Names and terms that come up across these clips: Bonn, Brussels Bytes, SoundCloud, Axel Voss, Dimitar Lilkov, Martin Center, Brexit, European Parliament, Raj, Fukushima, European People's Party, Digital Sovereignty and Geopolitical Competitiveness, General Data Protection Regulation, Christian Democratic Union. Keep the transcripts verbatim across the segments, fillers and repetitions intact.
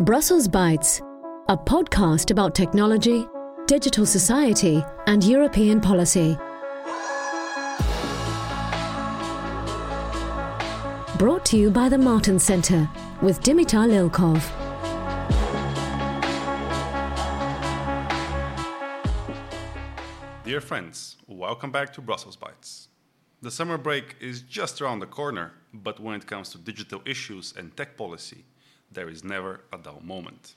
Brussels Bytes, a podcast about technology, digital society, and European policy. Brought to you by the Martin Center with Dimitar Lilkov. Dear friends, welcome back to Brussels Bytes. The summer break is just around the corner, but when it comes to digital issues and tech policy, there is never a dull moment.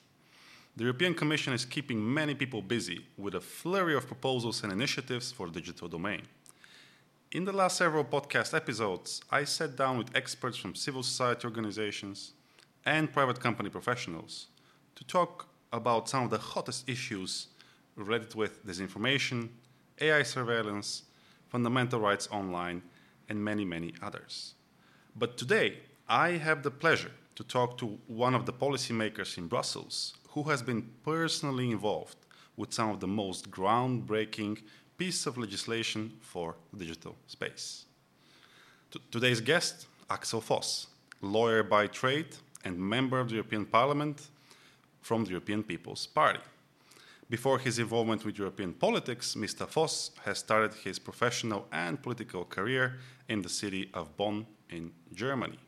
The European Commission is keeping many people busy with a flurry of proposals and initiatives for the digital domain. In the last several podcast episodes, I sat down with experts from civil society organizations and private company professionals to talk about some of the hottest issues related with disinformation, A I surveillance, fundamental rights online, and many, many others. But today, I have the pleasure to talk to one of the policymakers in Brussels who has been personally involved with some of the most groundbreaking pieces of legislation for the digital space. T- today's guest, Axel Voss, lawyer by trade and member of the European Parliament from the European People's Party. Before his involvement with European politics, Mister Voss has started his professional and political career in the city of Bonn in Germany.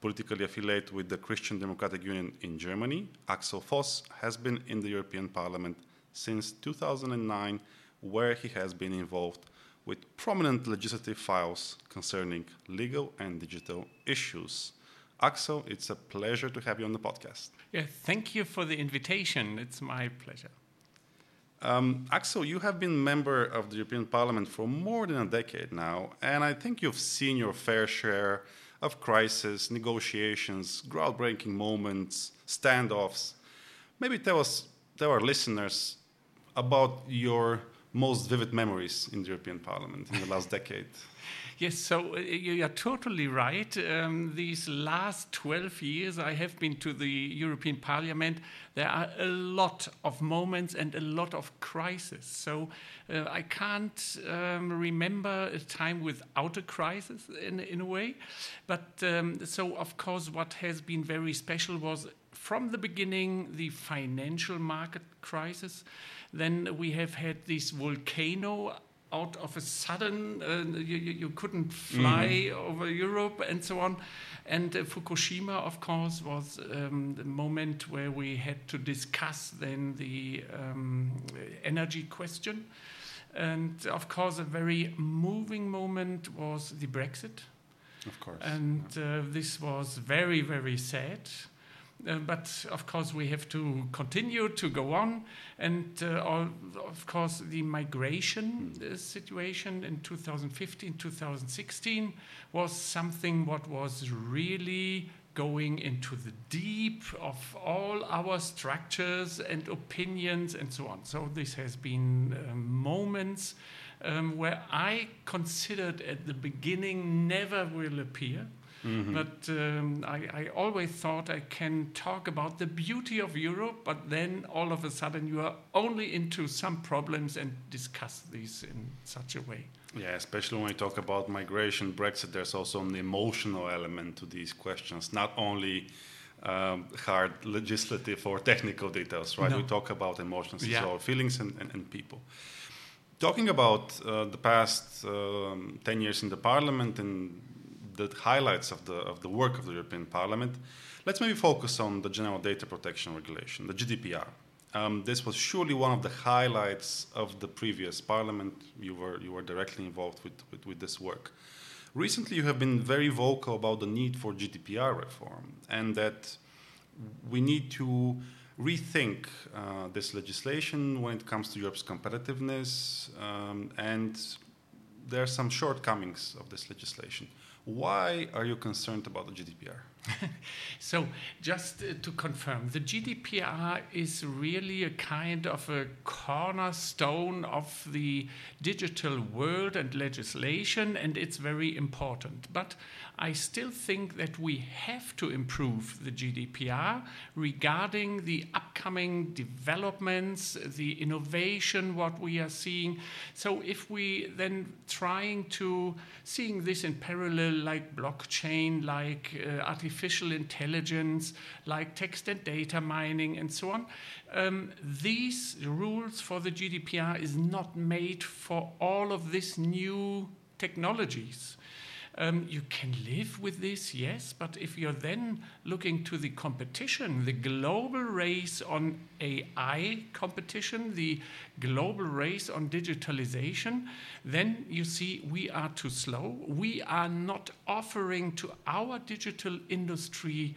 Politically affiliated with the Christian Democratic Union in Germany, Axel Voss has been in the European Parliament since two thousand nine, where he has been involved with prominent legislative files concerning legal and digital issues. Axel, it's a pleasure to have you on the podcast. Yeah, thank you for the invitation. It's my pleasure. Um, Axel, you have been member of the European Parliament for more than a decade now, and I think you've seen your fair share of crisis, negotiations, groundbreaking moments, standoffs. Maybe tell us, tell our listeners about your most vivid memories in the European Parliament in the last decade. Yes, so uh, you are totally right. Um, these last twelve years I have been to the European Parliament, there are a lot of moments and a lot of crises. So uh, I can't um, remember a time without a crisis in, in a way. But um, so, of course, what has been very special was from the beginning, the financial market crisis. Then we have had this volcano out of a sudden, uh, you, you couldn't fly mm-hmm. over Europe and so on. And uh, Fukushima, of course, was um, the moment where we had to discuss then the um, energy question. And of course, a very moving moment was the Brexit. Of course. And uh, this was very, very sad. Uh, but, of course, we have to continue to go on. And, uh, all, of course, the migration uh, situation in two thousand fifteen, two thousand sixteen was something what was really going into the deep of all our structures and opinions and so on. So this has been uh, moments um, where I considered at the beginning never will appear. Mm-hmm. But um, I, I always thought I can talk about the beauty of Europe, but then all of a sudden you are only into some problems and discuss these in such a way. Yeah, especially when we talk about migration, Brexit, there's also an emotional element to these questions, not only um, hard legislative or technical details, right? No. We talk about emotions yeah. as well, feelings and, and, and people. Talking about uh, the past um, ten years in the Parliament and the highlights of the of the work of the European Parliament, let's maybe focus on the General Data Protection Regulation, the G D P R. Um, this was surely one of the highlights of the previous Parliament. You were you were directly involved with, with, with this work. Recently, you have been very vocal about the need for G D P R reform and that we need to rethink uh, this legislation when it comes to Europe's competitiveness, um, and there are some shortcomings of this legislation. Why are you concerned about the G D P R? So, just uh, to confirm, the G D P R is really a kind of a cornerstone of the digital world and legislation, and it's very important. But I still think that we have to improve the G D P R regarding the upcoming developments, the innovation, what we are seeing. So if we then trying to seeing this in parallel, like blockchain, like uh, artificial intelligence, like text and data mining and so on, um, these rules for the G D P R is not made for all of this new technologies. Um, you can live with this, yes, but if you're then looking to the competition, the global race on A I competition, the global race on digitalization, then you see we are too slow. We are not offering to our digital industry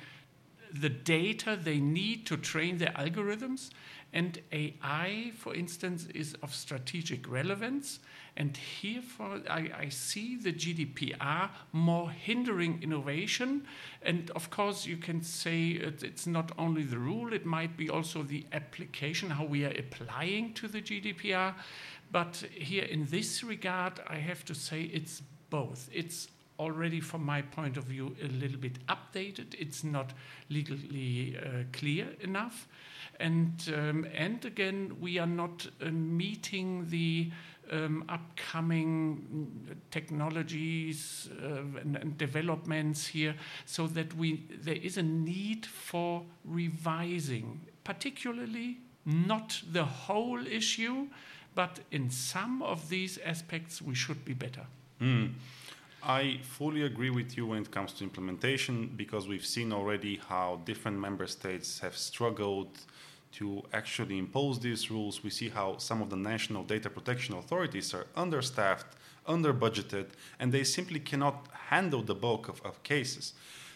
the data they need to train their algorithms. And A I, for instance, is of strategic relevance. And here for, I, I see the G D P R more hindering innovation. And of course, you can say it, it's not only the rule, it might be also the application, how we are applying to the G D P R. But here in this regard, I have to say it's both. It's already, from my point of view, a little bit updated. It's not legally uh, clear enough. And, um, and again, we are not uh, meeting the Um, upcoming technologies uh, and, and developments here, so that we there is a need for revising, particularly not the whole issue, but in some of these aspects we should be better. Mm. I fully agree with you when it comes to implementation, because we've seen already how different member states have struggled to actually impose these rules. We see how some of the national data protection authorities are understaffed, under-budgeted, and they simply cannot handle the bulk of, of cases.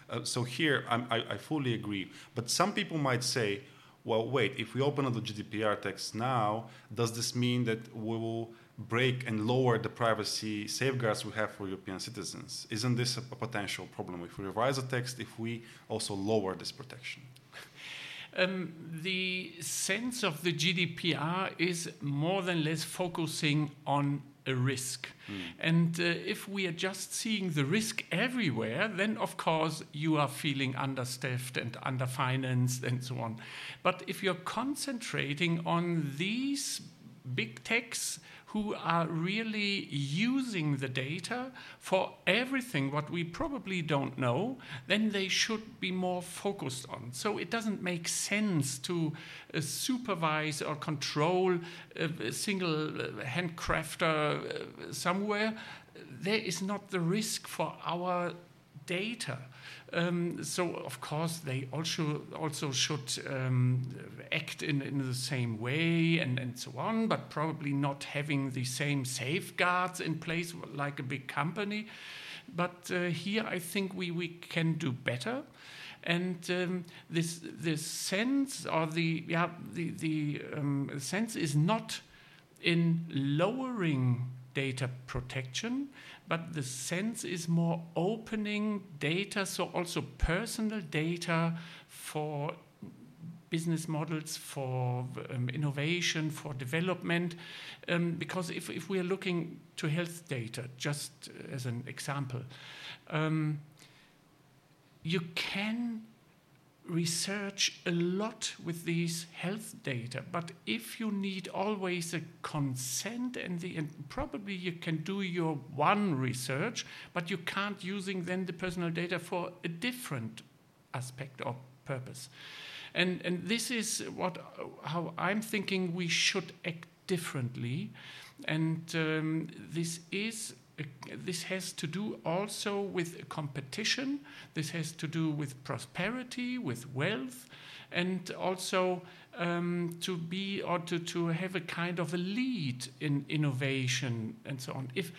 Uh, so here, I'm, I, I fully agree. But some people might say, well, wait, if we open up the G D P R text now, does this mean that we will break and lower the privacy safeguards we have for European citizens? Isn't this a potential problem if we revise the text, if we also lower this protection? Um, the sense of the G D P R is more than less focusing on a risk. Mm. And uh, if we are just seeing the risk everywhere, then of course you are feeling understaffed and underfinanced and so on. But if you're concentrating on these big techs who are really using the data for everything what we probably don't know, then they should be more focused on. So it doesn't make sense to uh, supervise or control uh, a single uh, handcrafter uh, somewhere. There is not the risk for our data. Um, so, of course, they also also should um, act in, in the same way and, and so on, but probably not having the same safeguards in place like a big company. But uh, here I think we, we can do better. And um, this this sense or the yeah the, the um, sense is not in lowering data protection, but the sense is more opening data, so also personal data for business models, for um, innovation, for development. Um, because if, if we are looking to health data, just as an example, um, you can research a lot with these health data, but if you need always a consent and the and probably you can do your one research, but you can't using then the personal data for a different aspect or purpose. And and this is what how I'm thinking we should act differently. And um, this is This has to do also with competition. This has to do with prosperity, with wealth, and also um, to be or to, to have a kind of a lead in innovation and so on. If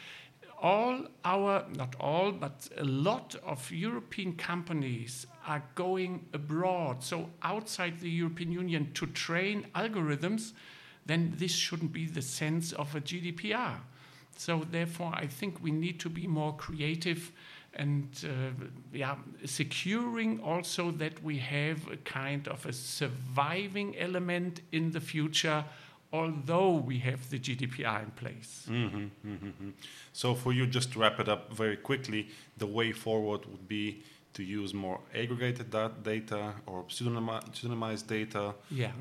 all our, not all, but a lot of European companies are going abroad, so outside the European Union, to train algorithms, then this shouldn't be the sense of a G D P R. So therefore, I think we need to be more creative and uh, yeah, securing also that we have a kind of a surviving element in the future although we have the G D P R in place. Mm-hmm, mm-hmm. So for you, just to wrap it up very quickly, the way forward would be to use more aggregated data or pseudonymized data. Yeah.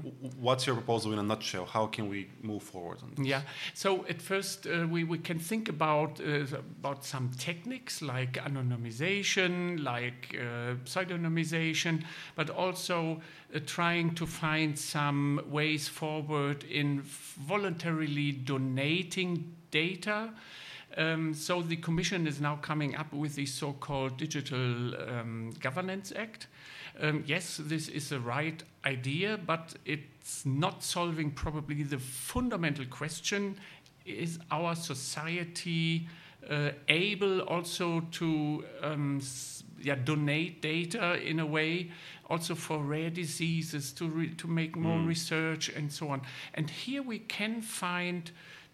What's your proposal in a nutshell? How can we move forward on this? Yeah. So at first, uh, we, we can think about uh, about some techniques like anonymization, like uh, pseudonymization, but also uh, trying to find some ways forward in voluntarily donating data. Um, so the Commission is now coming up with the so-called Digital um, Governance Act. Um, yes, this is the right idea, but it's not solving probably the fundamental question: is our society uh, able also to um, s- yeah, donate data in a way, also for rare diseases, to re- to make more mm. research and so on? And here we can find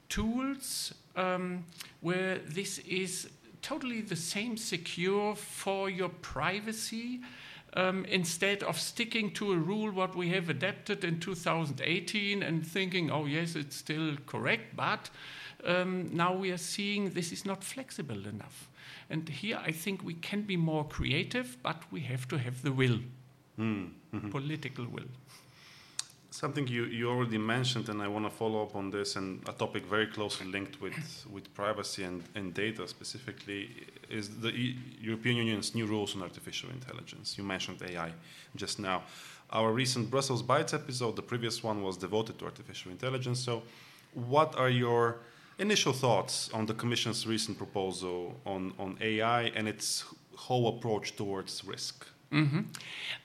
tools Um, where this is totally the same, secure for your privacy, um, instead of sticking to a rule what we have adapted in two thousand eighteen and thinking, oh yes, it's still correct, but um, now we are seeing this is not flexible enough. And here I think we can be more creative, but we have to have the will, mm. mm-hmm. political will. Something you, you already mentioned, and I want to follow up on this, and a topic very closely linked with, with privacy and, and data specifically, is the e- European Union's new rules on artificial intelligence. You mentioned A I just now. Our recent Brussels Bytes episode, the previous one, was devoted to artificial intelligence. So what are your initial thoughts on the Commission's recent proposal on, on A I and its whole approach towards risk? Mm-hmm.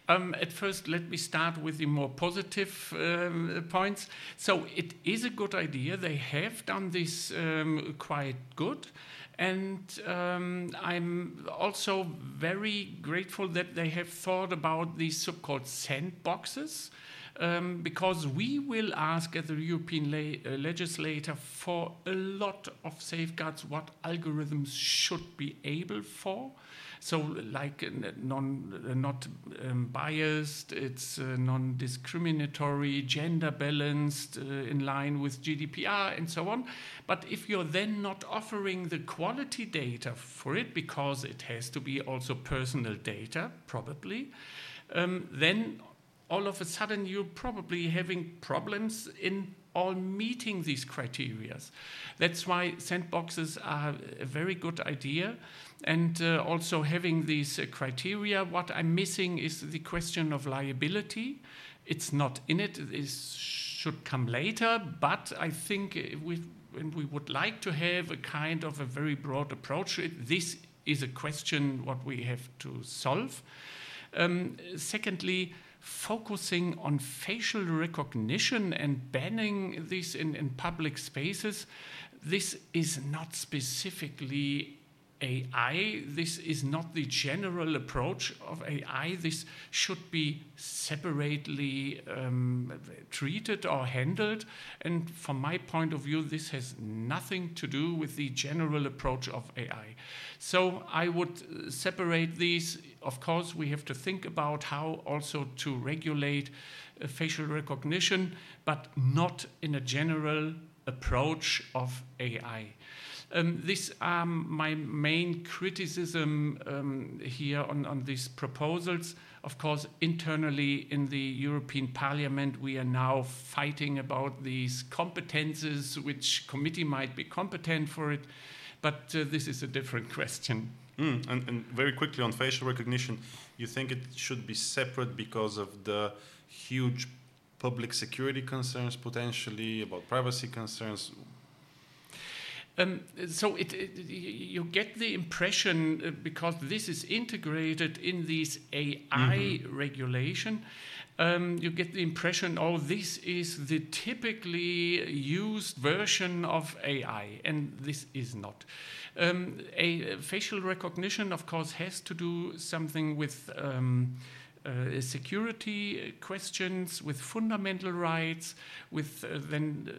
Um, at first, let me start with the more positive um, points. So it is a good idea. They have done this um, quite good. And um, I'm also very grateful that they have thought about these so-called sandboxes, um, because we will ask as the European le- uh, legislator for a lot of safeguards what algorithms should be able for. So like non, not um, biased, it's uh, non-discriminatory, gender-balanced, uh, in line with G D P R and so on. But if you're then not offering the quality data for it, because it has to be also personal data, probably, um, then all of a sudden you're probably having problems in all meeting these criteria. That's why sandboxes are a very good idea. And uh, also having these uh, criteria, what I'm missing is the question of liability. It's not in it, it is, should come later, but I think we, and we would like to have a kind of a very broad approach. It, this is a question what we have to solve. Um, secondly, focusing on facial recognition and banning this in, in public spaces, this is not specifically A I. This is not the general approach of A I. This should be separately um, treated or handled. And from my point of view, this has nothing to do with the general approach of A I. So I would separate these. Of course, we have to think about how also to regulate uh, facial recognition, but not in a general approach of A I. Um, these are my main criticism um, here on, on these proposals. Of course, internally in the European Parliament, we are now fighting about these competences, which committee might be competent for it, but uh, this is a different question. Mm, and, and very quickly on facial recognition, you think it should be separate because of the huge public security concerns potentially, about privacy concerns? Um, so it, it, you get the impression, uh, because this is integrated in this A I mm-hmm. regulation, um, you get the impression, oh, this is the typically used version of A I, and this is not. Um, a, a facial recognition, of course, has to do something with um, Uh, security questions, with fundamental rights, with uh, then uh,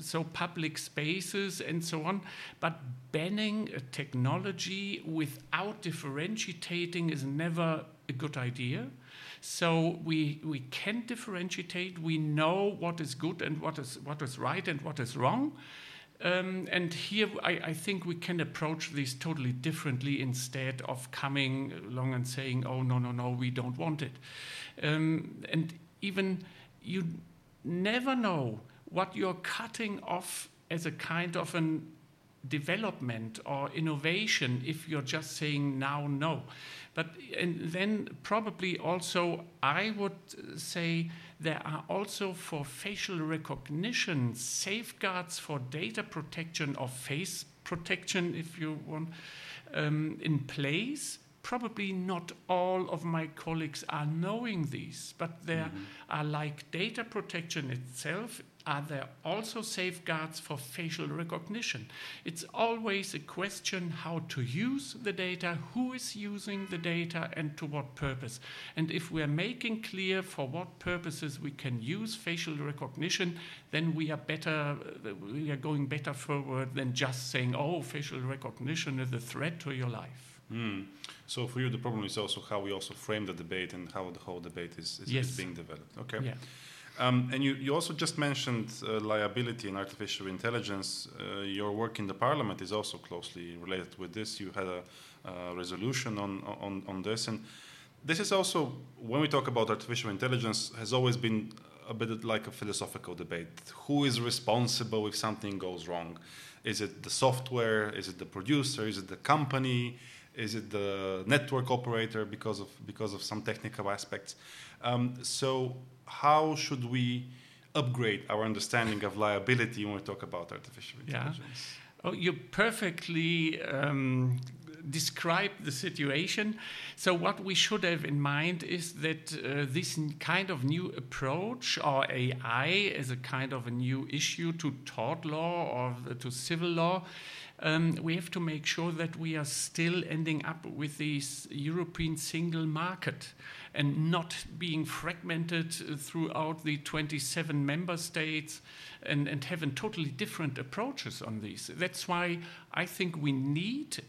so public spaces and so on. But banning a technology without differentiating is never a good idea. So we we can differentiate. We know what is good and what is what is right and what is wrong. Um, and here I, I think we can approach these totally differently instead of coming along and saying, oh, no, no, no, we don't want it. Um, and even you never know what you're cutting off as a kind of an development or innovation if you're just saying now no. But and then probably also I would say there are also for facial recognition safeguards for data protection or face protection, if you want, um, in place. Probably not all of my colleagues are knowing these, but there mm-hmm. are, like data protection itself, are there also safeguards for facial recognition? It's always a question how to use the data, who is using the data, and to what purpose. And if we are making clear for what purposes we can use facial recognition, then we are better. We are going better forward than just saying, "Oh, facial recognition is a threat to your life." Mm. So for you, the problem is also how we also frame the debate and how the whole debate is, is, yes. is being developed. Okay. Yeah. Um, and you, you also just mentioned uh, liability and artificial intelligence. Uh, your work in the Parliament is also closely related with this. You had a uh, resolution on, on, on this. And this is also, when we talk about artificial intelligence, has always been a bit like a philosophical debate. Who is responsible if something goes wrong? Is it the software? Is it the producer? Is it the company? Is it the network operator because of because of some technical aspects? Um, so how should we upgrade our understanding of liability when we talk about artificial intelligence? Yeah. Oh, you perfectly um, describe the situation. So what we should have in mind is that uh, this kind of new approach, or A I as a kind of a new issue to tort law or to civil law, Um, we have to make sure that we are still ending up with this European single market and not being fragmented throughout the twenty-seven member states and, and having totally different approaches on these. That's why I think we need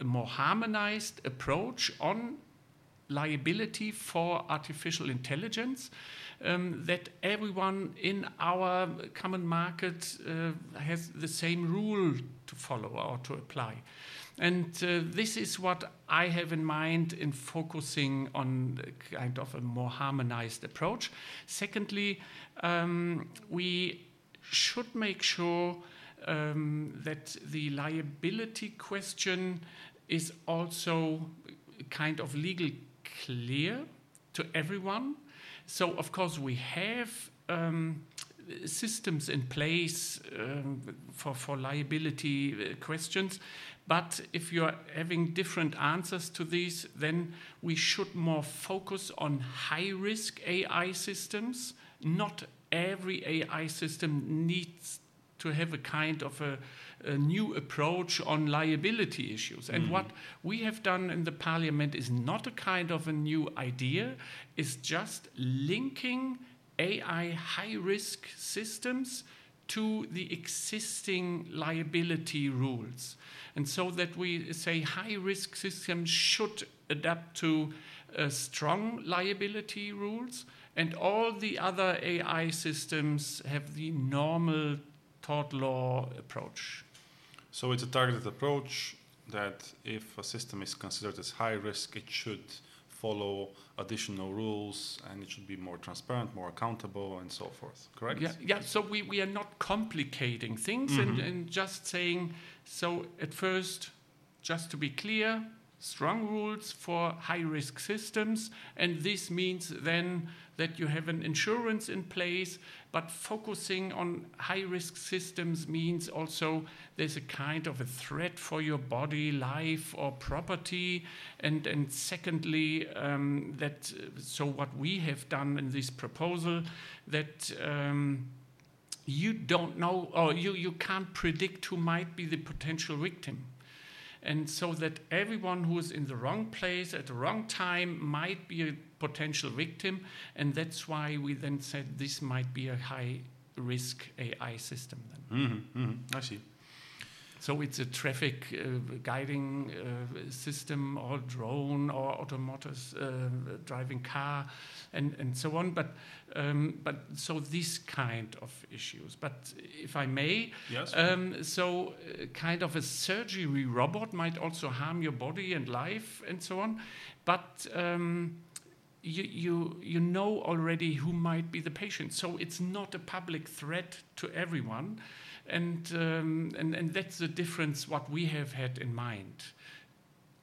a more harmonized approach on liability for artificial intelligence, um, that everyone in our common market uh, has the same rule to follow or to apply. And uh, this is what I have in mind in focusing on kind of a more harmonized approach. Secondly, um, we should make sure um, that the liability question is also kind of legal clear to everyone. So, of course, we have um, systems in place um, for, for liability questions, but if you're having different answers to these, then we should more focus on high-risk A I systems. Not every A I system needs to have a kind of a, a new approach on liability issues. And mm-hmm. what we have done in the Parliament is not a kind of a new idea, it's just linking A I high-risk systems to the existing liability rules. And so that we say high-risk systems should adapt to uh, strong liability rules, and all the other A I systems have the normal tort law approach. So it's a targeted approach that if a system is considered as high risk, it should follow additional rules and it should be more transparent, more accountable, and so forth, correct? Yeah, yeah. So we, we are not complicating things mm-hmm. and, and just saying, so at first, just to be clear, strong rules for high-risk systems, and this means then that you have an insurance in place, but focusing on high-risk systems means also there's a kind of a threat for your body, life, or property, and, and secondly, um, that so what we have done in this proposal, that um, you don't know, or you, you can't predict who might be the potential victim. And so that everyone who is in the wrong place at the wrong time might be a potential victim. And that's why we then said this might be a high risk A I system then. Mm-hmm, mm-hmm, I see. So it's a traffic uh, guiding uh, system, or drone, or autonomous uh, driving car, and, and so on. But um, but so this kind of issues. But if I may, yes. Um, so uh, kind of a surgery robot might also harm your body and life and so on. But um, you you you know already who might be the patient. So it's not a public threat to everyone. And, um, and and that's the difference what we have had in mind.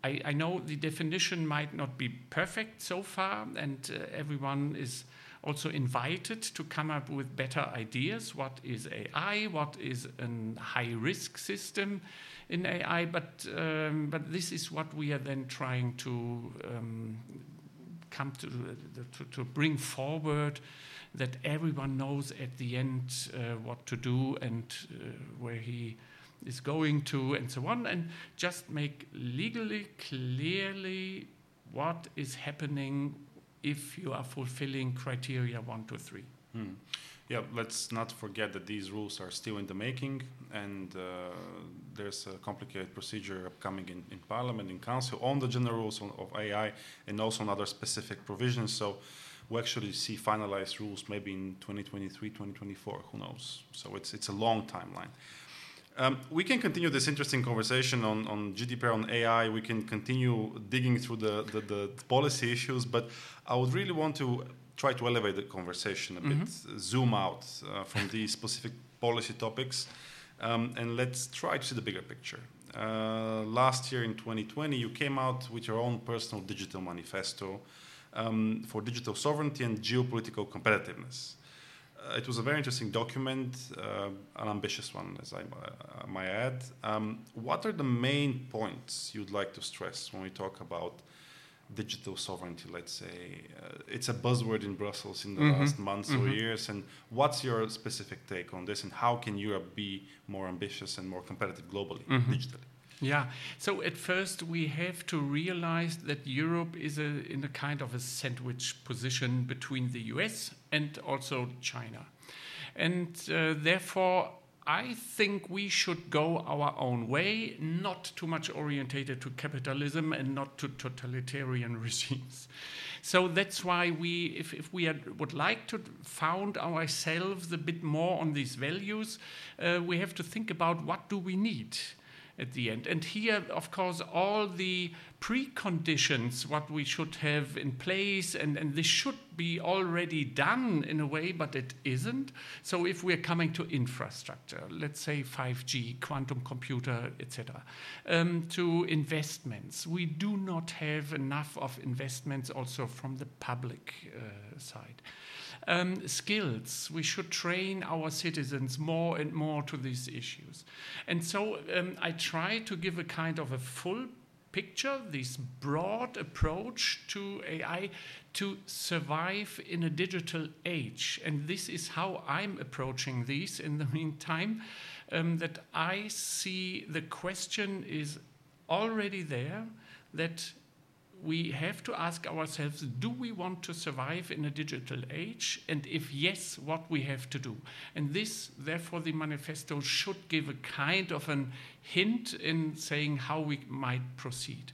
I, I know the definition might not be perfect so far, and uh, everyone is also invited to come up with better ideas. What is A I? What is a high-risk system in A I? But um, but this is what we are then trying to um, come to, to to bring forward. That everyone knows at the end uh, what to do and uh, where he is going to and so on, and just make legally clearly what is happening if you are fulfilling criteria one, two, three. Hmm. Yeah, let's not forget that these rules are still in the making, and uh, there's a complicated procedure upcoming in, in Parliament, in Council, on the general rules on, of A I, and also on other specific provisions. So we actually see finalized rules maybe in twenty twenty-three, twenty twenty-four, who knows? So it's it's a long timeline. Um, we can continue this interesting conversation on, on G D P R, on A I. We can continue digging through the, the, the policy issues, but I would really want to try to elevate the conversation a mm-hmm. bit, zoom out uh, from these specific policy topics, um, and let's try to see the bigger picture. Uh, last year in twenty twenty, you came out with your own personal digital manifesto, Um, for digital sovereignty and geopolitical competitiveness. Uh, it was a very interesting document, uh, an ambitious one, as I uh, might add. Um, what are the main points you'd like to stress when we talk about digital sovereignty, let's say? Uh, it's a buzzword in Brussels in the mm-hmm. last months mm-hmm. or years, and what's your specific take on this, and how can Europe be more ambitious and more competitive globally, mm-hmm. digitally? Yeah, so at first we have to realize that Europe is a, in a kind of a sandwich position between the U S and also China. And uh, therefore, I think we should go our own way, not too much orientated to capitalism and not to totalitarian regimes. So that's why we, if, if we had, would like to found ourselves a bit more on these values, uh, we have to think about what do we need at the end. And here, of course, all the preconditions, what we should have in place, and, and this should be already done in a way, but it isn't. So if we're coming to infrastructure, let's say five G, quantum computer, et cetera, um, to investments, we do not have enough of investments also from the public uh, side. Um, skills, we should train our citizens more and more to these issues. And so um, I try to give a kind of a full picture, this broad approach to A I to survive in a digital age. And this is how I'm approaching these in the meantime, um, that I see the question is already there, that we have to ask ourselves, do we want to survive in a digital age? And if yes, what we have to do. And this, therefore, the manifesto should give a kind of an hint in saying how we might proceed.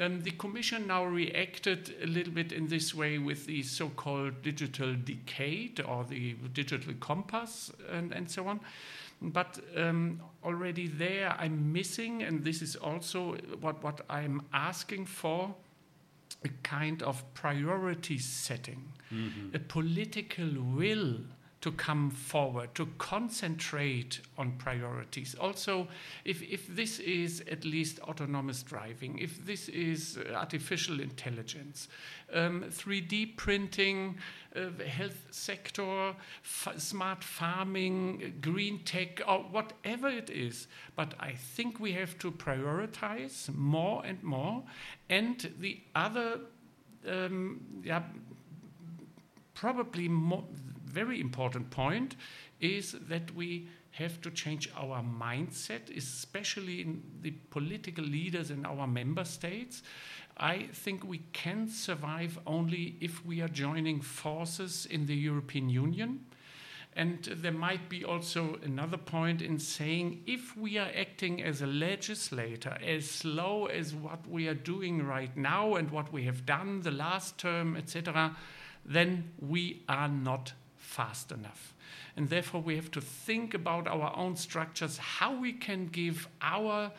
Um, the Commission now reacted a little bit in this way with the so-called digital decade or the digital compass and, and so on. But um, already there I'm missing, and this is also what, what I'm asking for, a kind of priority setting, mm-hmm. a political will to come forward, to concentrate on priorities. Also, if, if this is at least autonomous driving, if this is artificial intelligence, um, three D printing, uh, health sector, f- smart farming, green tech, or whatever it is. But I think we have to prioritize more and more. And the other, um, yeah, probably more... very important point is that we have to change our mindset, especially in the political leaders in our member states. I think we can survive only if we are joining forces in the European Union. And there might be also another point in saying, if we are acting as a legislator as slow as what we are doing right now and what we have done the last term, et cetera, then we are not fast enough. And therefore, we have to think about our own structures, how we can give our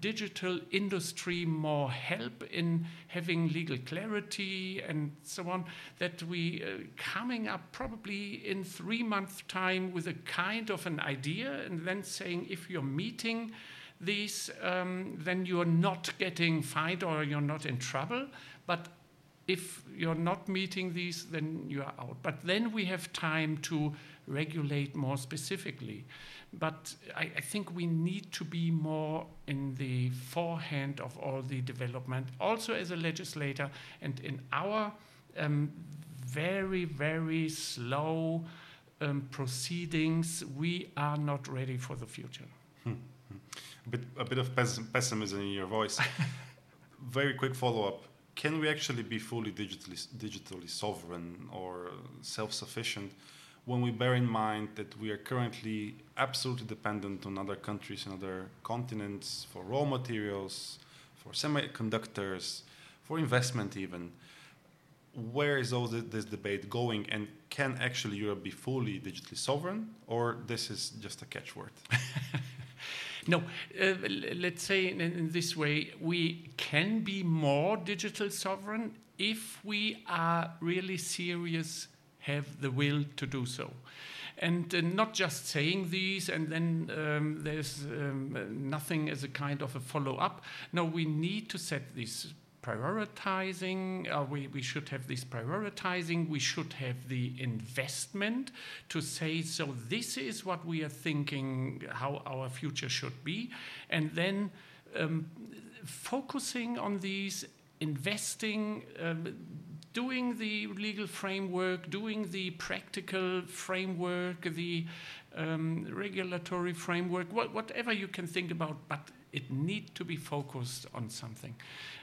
digital industry more help in having legal clarity and so on, that we are uh, coming up probably in three months' time with a kind of an idea and then saying, if you're meeting these, um, then you're not getting fined or you're not in trouble. But if you're not meeting these, then you are out. But then we have time to regulate more specifically. But I, I think we need to be more in the forehand of all the development, also as a legislator, and in our um, very, very slow um, proceedings, we are not ready for the future. Hmm. A bit, a bit of pes- pessimism in your voice. Very quick follow-up. Can we actually be fully digitally, digitally sovereign or self-sufficient when we bear in mind that we are currently absolutely dependent on other countries and other continents for raw materials, for semiconductors, for investment even? Where is all this debate going, and can actually Europe be fully digitally sovereign, or this is just a catchword? No, uh, let's say in, in this way, we can be more digital sovereign if we are really serious, have the will to do so. And uh, not just saying these and then um, there's um, nothing as a kind of a follow-up. No, we need to set these prioritizing, uh, we, we should have this prioritizing, we should have the investment to say, so this is what we are thinking, how our future should be, and then um, focusing on these, investing, um, doing the legal framework, doing the practical framework, the um, regulatory framework, wh- whatever you can think about, but it needs to be focused on something.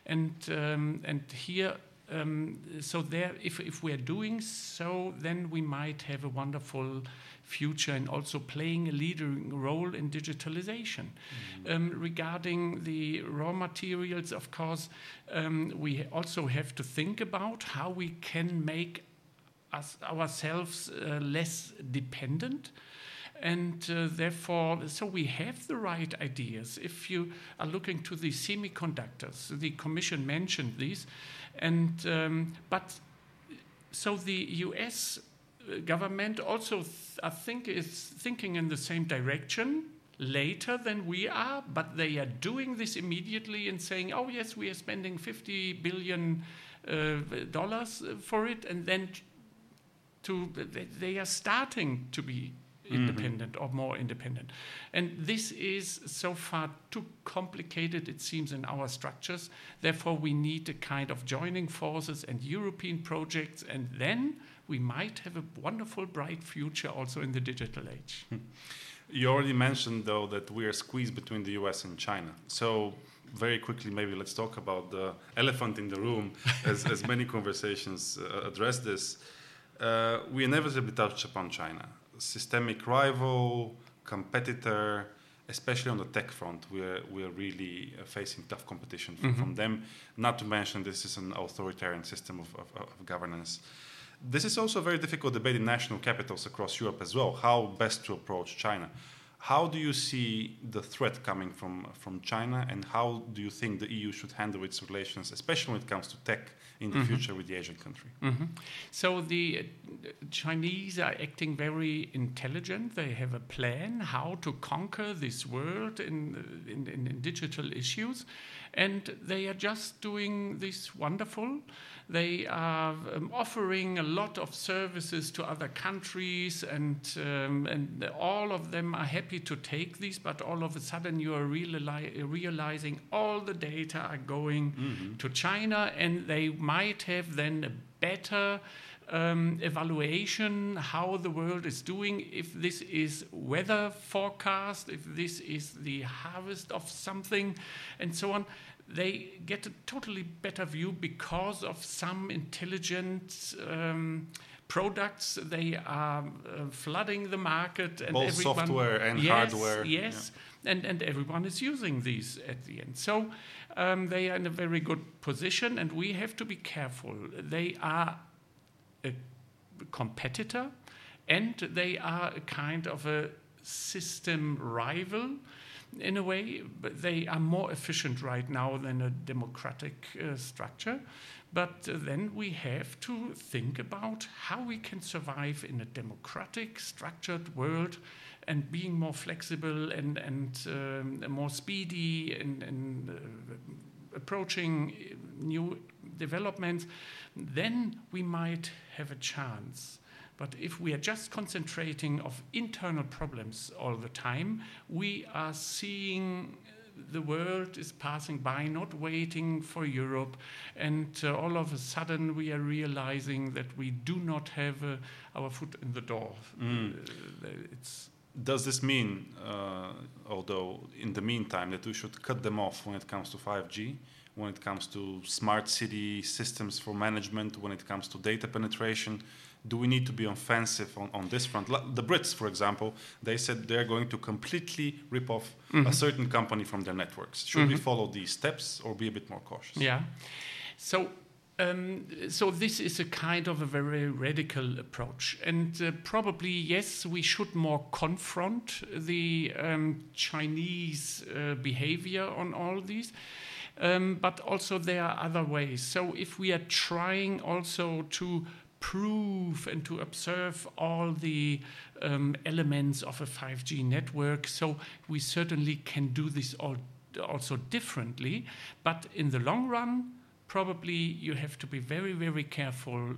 And um, and here, um, so there, if, if we are doing so, then we might have a wonderful future and also playing a leading role in digitalization. Mm-hmm. Um, regarding the raw materials, of course, um, we also have to think about how we can make us, ourselves uh, less dependent. And uh, therefore, so we have the right ideas. If you are looking to the semiconductors, the Commission mentioned these, and um, but so the U S government also, th- I think, is thinking in the same direction later than we are, but they are doing this immediately and saying, oh yes, we are spending fifty billion dollars uh, for it, and then to they are starting to be independent mm-hmm. or more independent. And this is so far too complicated, it seems, in our structures. Therefore, we need a kind of joining forces and European projects, and then we might have a wonderful, bright future also in the digital age. You already mentioned, though, that we are squeezed between the U S and China. So very quickly, maybe let's talk about the elephant in the room, as, as many conversations uh, address this. Uh, we inevitably touch upon China. Systemic rival, competitor, especially on the tech front, we're we're really facing tough competition from, mm-hmm. from them. Not to mention, this is an authoritarian system of, of, of governance. This is also a very difficult debate in national capitals across Europe as well, how best to approach China. How do you see the threat coming from, from China, and how do you think the E U should handle its relations, especially when it comes to tech in the mm-hmm. future with the Asian country? Mm-hmm. So the uh, Chinese are acting very intelligent. They have a plan how to conquer this world in, in, in, in digital issues. And they are just doing this wonderful. They are um, offering a lot of services to other countries, and um, and all of them are happy to take these. But all of a sudden, you are reali- realizing all the data are going mm-hmm. to China, and they might have then a better Um, evaluation, how the world is doing, if this is weather forecast, if this is the harvest of something, and so on. they get a totally better view because of some intelligent um, products. They are uh, flooding the market. And both everyone, software and yes, hardware. Yes, yeah. and, and everyone is using these at the end. So um, they are in a very good position, and we have to be careful. They are a competitor, and they are a kind of a system rival. In a way, but they are more efficient right now than a democratic uh, structure. But uh, then we have to think about how we can survive in a democratic, structured world, and being more flexible and and um, more speedy and, and uh, approaching new developments. Then we might have a chance. But if we are just concentrating on internal problems all the time, we are seeing the world is passing by, not waiting for Europe. And uh, all of a sudden, we are realizing that we do not have uh, our foot in the door. Mm. Uh, it's Does this mean, uh, although in the meantime, that we should cut them off when it comes to five G? When it comes to smart city systems for management, when it comes to data penetration, do we need to be offensive on, on this front? The Brits, for example, they said they're going to completely rip off mm-hmm. a certain company from their networks. Should mm-hmm. we follow these steps or be a bit more cautious? Yeah. So um, so this is a kind of a very radical approach. And uh, probably, yes, we should more confront the um, Chinese uh, behavior on all these. Um, but also there are other ways. So if we are trying also to prove and to observe all the um, elements of a five G network, so we certainly can do this all also differently. But in the long run, probably you have to be very, very careful,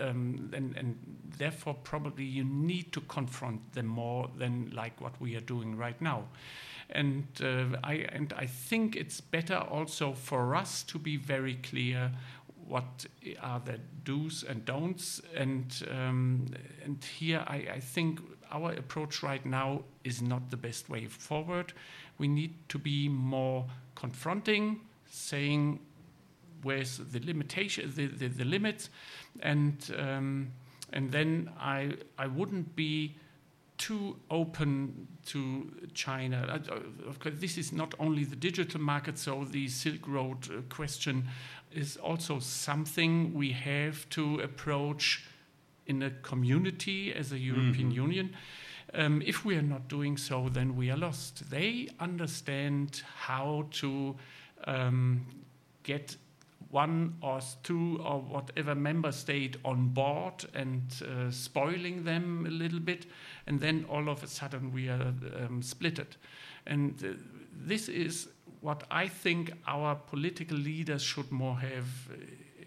um, and, and therefore probably you need to confront them more than like what we are doing right now. And uh, I and I think it's better also for us to be very clear what are the do's and don'ts. And um, and here I, I think our approach right now is not the best way forward. We need to be more confronting, saying where's the limitation, the, the, the limits, and um, and then I I wouldn't be too open to China. Of course, this is not only the digital market, so the Silk Road question is also something we have to approach in a community as a European mm-hmm. Union. Um, if we are not doing so, then we are lost. They understand how to um, get one or two or whatever member state on board and uh, spoiling them a little bit, and then all of a sudden we are um, splitted. And uh, this is what I think our political leaders should more have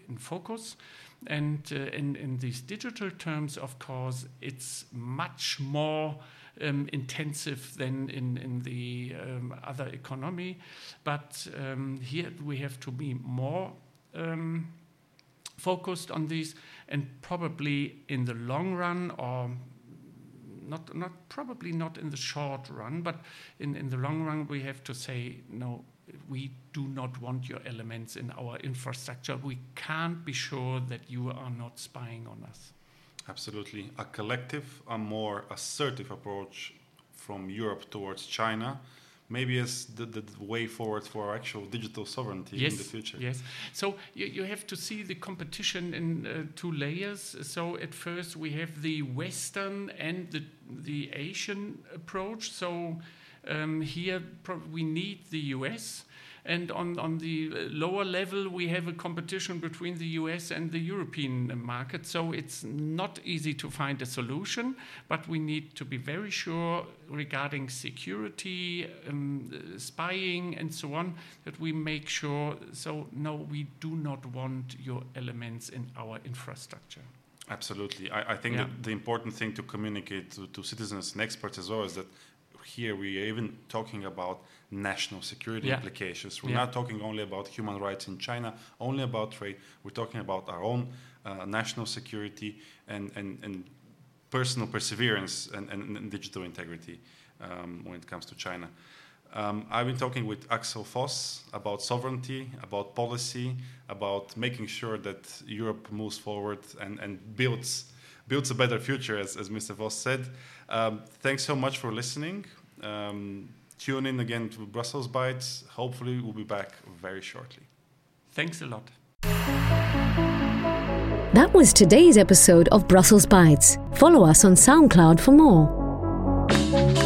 in focus. And uh, in, in these digital terms, of course, it's much more Um, intensive than in, in the um, other economy. But um, here we have to be more um, focused on these, and probably in the long run, or not, not probably not in the short run, but in, in the long run we have to say, no, we do not want your elements in our infrastructure. We can't be sure that you are not spying on us. Absolutely. A collective, a more assertive approach from Europe towards China, maybe is the, the way forward for actual digital sovereignty yes, in the future. Yes. So you, you have to see the competition in uh, two layers. So at first we have the Western and the, the Asian approach. So um, here pro- we need the U S. And on, on the lower level, we have a competition between the U S and the European market. So it's not easy to find a solution, but we need to be very sure regarding security, um, spying, and so on, that we make sure, so no, we do not want your elements in our infrastructure. Absolutely. I, I think yeah. that the important thing to communicate to, to citizens and experts as well is that here we are even talking about national security yeah. implications. We're yeah. not talking only about human rights in China, only about trade. We're talking about our own uh, national security and, and, and personal perseverance and, and, and digital integrity um, when it comes to China. Um, I've been talking with Axel Voss about sovereignty, about policy, about making sure that Europe moves forward and, and builds builds a better future, as, as Mister Voss said. Um, thanks so much for listening. Um, tune in again to Brussels Bytes. Hopefully we'll be back very shortly. Thanks a lot. That was today's episode of Brussels Bytes. Follow us on SoundCloud for more.